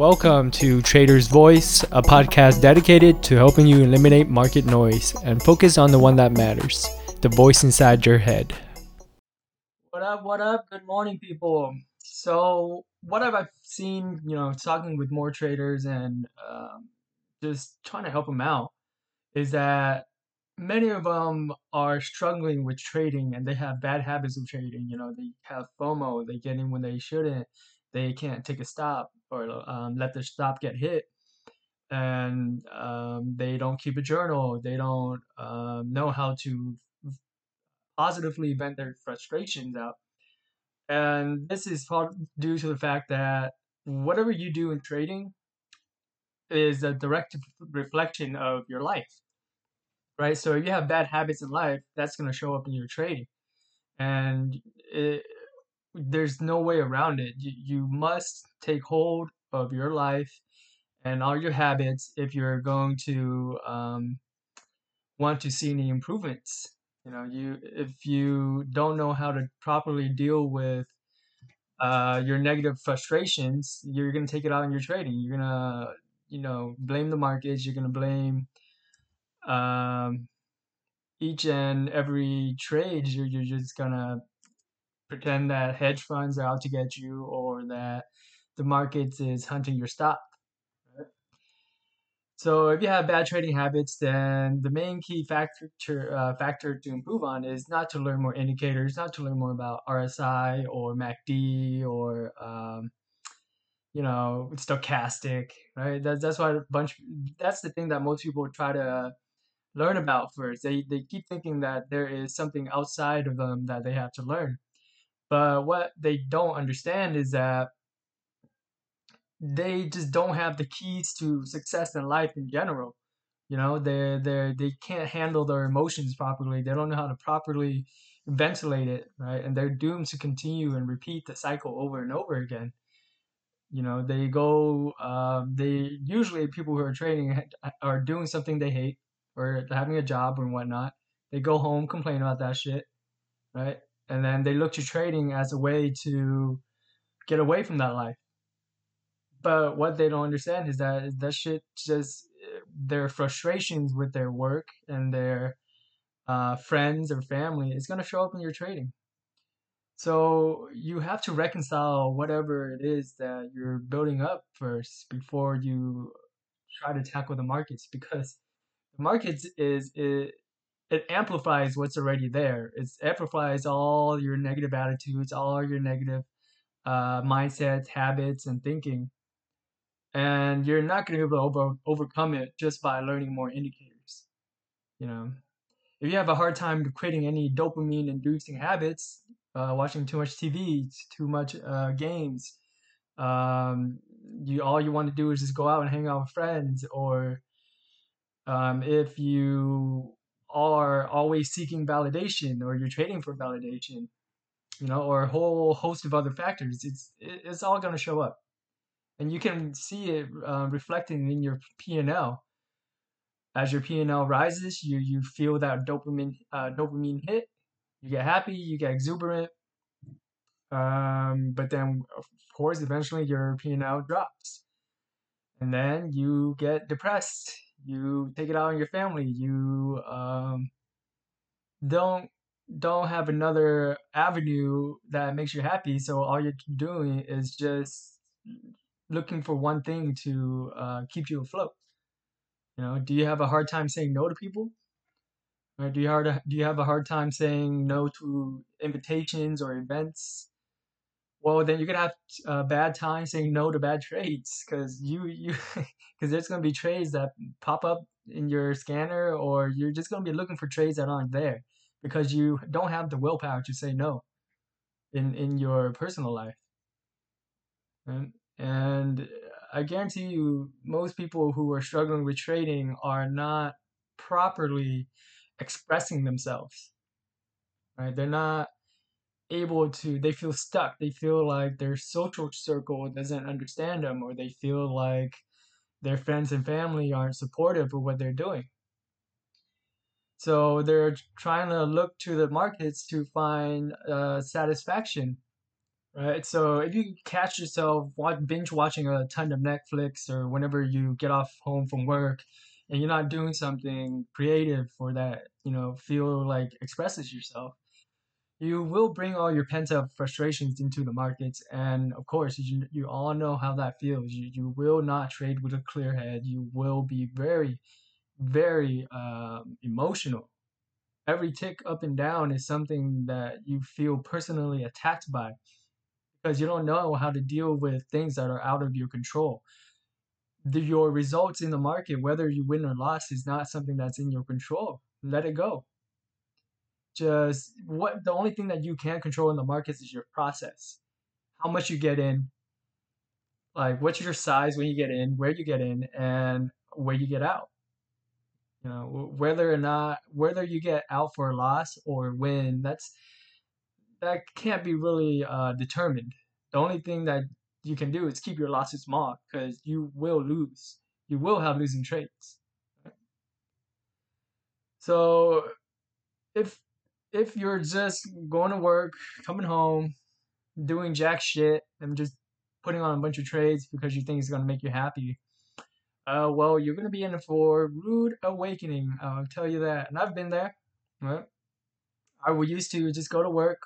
Welcome to Trader's Voice, a podcast dedicated to helping you eliminate market noise and focus on the one that matters, the voice inside your head. What up? Good morning, people. So what I've seen, talking with more traders and just trying to help them out is that many of them are struggling with trading and they have bad habits of trading. They have FOMO, they get in when they shouldn't, they can't take a stop or let their stop get hit. And they don't keep a journal. They don't know how to positively vent their frustrations out. And this is due to the fact that whatever you do in trading is a direct reflection of your life, right? So if you have bad habits in life, that's going to show up in your trading. And there's no way around it. You must take hold of your life and all your habits if you're going to want to see any improvements. If you don't know how to properly deal with your negative frustrations, you're going to take it out in your trading. You're going to, blame the markets. You're going to blame each and every trade. You're just going to pretend that hedge funds are out to get you or that the market is hunting your stock. Right? So if you have bad trading habits, then the main key factor to improve on is not to learn more indicators, not to learn more about RSI or MACD or stochastic. Right? That's the thing that most people try to learn about first. They keep thinking that there is something outside of them that they have to learn. But what they don't understand is that they just don't have the keys to success in life in general. They can't handle their emotions properly. They don't know how to properly ventilate it, right? And they're doomed to continue and repeat the cycle over and over again. People who are trading are doing something they hate or having a job or whatnot. They go home, complain about that shit, right? And then they look to trading as a way to get away from that life. But what they don't understand is that shit just their frustrations with their work and their friends or family is going to show up in your trading. So you have to reconcile whatever it is that you're building up first before you try to tackle the markets, because the markets it amplifies what's already there. It amplifies all your negative attitudes, all your negative mindsets, habits, and thinking. And you're not going to be able to overcome it just by learning more indicators. If you have a hard time quitting any dopamine-inducing habits, watching too much TV, too much games, all you want to do is just go out and hang out with friends, or if you are always seeking validation or you're trading for validation, or a whole host of other factors, it's all going to show up. And you can see it reflecting in your P&L. As your P&L rises, you feel that dopamine hit, you get happy, you get exuberant, but then of course eventually your P&L drops and then you get depressed. You take it out on your family. You don't have another avenue that makes you happy. So all you're doing is just looking for one thing to keep you afloat. Do you have a hard time saying no to people? Or do you have a hard time saying no to invitations or events? Well, then you're going to have a bad time saying no to bad trades, because there's going to be trades that pop up in your scanner, or you're just going to be looking for trades that aren't there because you don't have the willpower to say no in your personal life. And I guarantee you, most people who are struggling with trading are not properly expressing themselves, right? They're not able to, they feel stuck. They feel like their social circle doesn't understand them, or they feel like their friends and family aren't supportive of what they're doing. So they're trying to look to the markets to find satisfaction, Right, so if you catch yourself binge watching a ton of Netflix, or whenever you get off home from work and you're not doing something creative or that feel like expresses yourself, you will bring all your pent-up frustrations into the markets. And of course, you all know how that feels. You will not trade with a clear head. You will be very, very emotional. Every tick up and down is something that you feel personally attacked by, because you don't know how to deal with things that are out of your control. Your results in the market, whether you win or loss, is not something that's in your control. Let it go. Just what the only thing that you can control in the markets is your process. How much you get in, like what's your size when you get in, where you get in, and where you get out. Whether you get out for a loss or win, that can't be really determined. The only thing that you can do is keep your losses small, because you will lose. You will have losing trades. So if you're just going to work, coming home, doing jack shit, and just putting on a bunch of trades because you think it's going to make you happy, well, you're going to be in for a rude awakening. I'll tell you that. And I've been there. Right? I used to just go to work,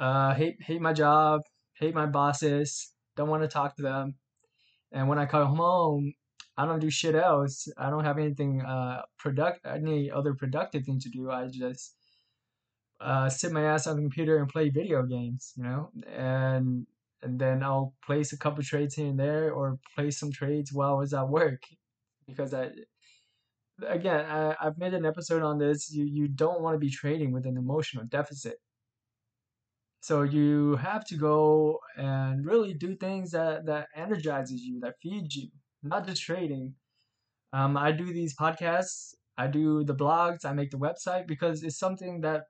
hate my job, hate my bosses, don't want to talk to them. And when I come home, I don't do shit else. I don't have anything any other productive thing to do. I just sit my ass on the computer and play video games, and then I'll place a couple trades here and there, or place some trades while I was at work, because I've made an episode on this. You don't want to be trading with an emotional deficit. So you have to go and really do things that energizes you, that feeds you, not just trading. I do these podcasts, I do the blogs, I make the website, because it's something that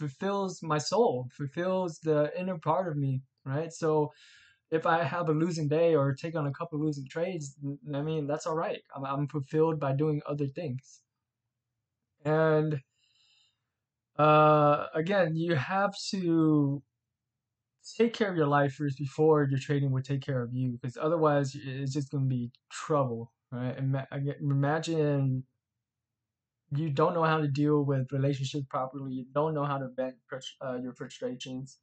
fulfills my soul, fulfills the inner part of me, right? So if I have a losing day or take on a couple of losing trades, I mean, that's all right. I'm fulfilled by doing other things. And again, you have to take care of your life first before your trading will take care of you, because otherwise it's just going to be trouble, right? Imagine you don't know how to deal with relationships properly. You don't know how to vent your frustrations.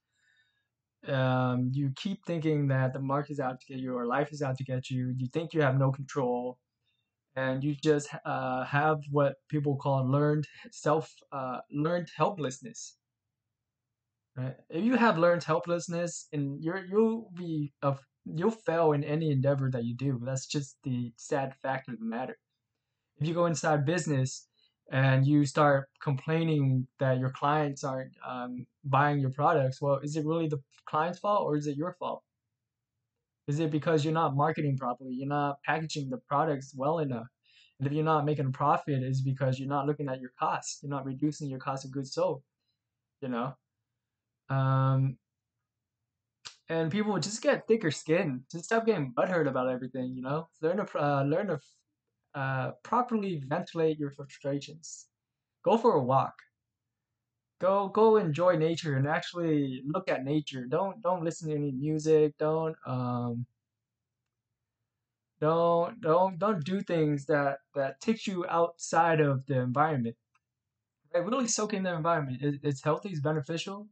You keep thinking that the market's out to get you or life is out to get you. You think you have no control, and you just have what people call learned helplessness. Right? If you have learned helplessness, and you'll fail in any endeavor that you do. That's just the sad fact of the matter. If you go inside business and you start complaining that your clients aren't buying your products, well, is it really the client's fault, or is it your fault? Is it because you're not marketing properly? You're not packaging the products well enough? And if you're not making a profit, it's because you're not looking at your costs. You're not reducing your cost of goods sold, And people just get thicker skin. Just stop getting butthurt about everything, Learn to properly ventilate your frustrations. Go for a walk. Go enjoy nature and actually look at nature. Don't listen to any music. Don't do things that take you outside of the environment. Right? Really soak in the environment. It's healthy. It's beneficial.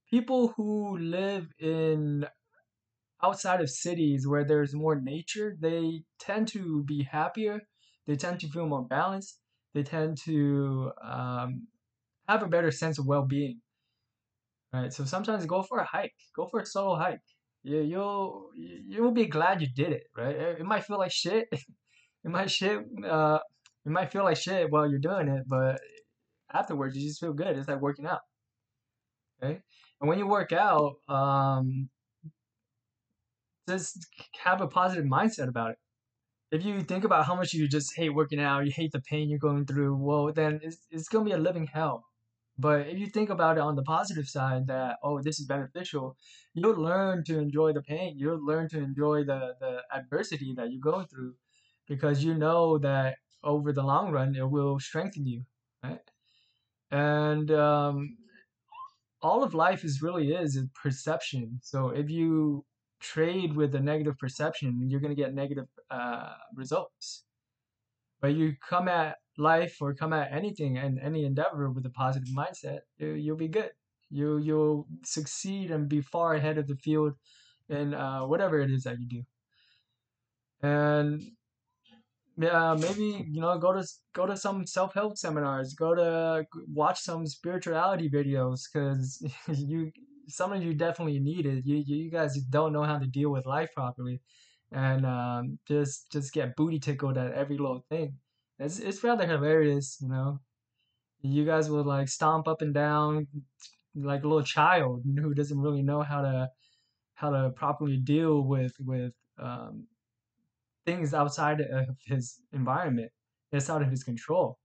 People who live in outside of cities where there's more nature, they tend to be happier. They tend to feel more balanced. They tend to have a better sense of well-being. All right, so sometimes go for a hike. Go for a solo hike. You'll be glad you did it. Right? It might feel like shit. It might feel like shit while you're doing it, but afterwards you just feel good. It's like working out. Okay, and when you work out, just have a positive mindset about it. If you think about how much you just hate working out, you hate the pain you're going through, well, then it's going to be a living hell. But if you think about it on the positive side, that, oh, this is beneficial, you'll learn to enjoy the pain. You'll learn to enjoy the adversity that you go through, because you know that over the long run, it will strengthen you, right? And all of life is really is a perception. So if you trade with a negative perception, you're going to get negative results. But you come at life or come at anything and any endeavor with a positive mindset, you'll be good. You'll succeed and be far ahead of the field in whatever it is that you do. And maybe, you know, go to some self-help seminars, watch some spirituality videos, because some of you definitely need it. You guys don't know how to deal with life properly, and just get booty tickled at every little thing. It's rather hilarious, you know. You guys will like stomp up and down like a little child who doesn't really know how to properly deal with things outside of his environment. It's out of his control.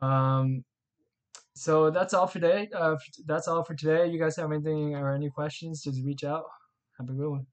So that's all for today. You guys have anything or any questions, just reach out. Have a good one.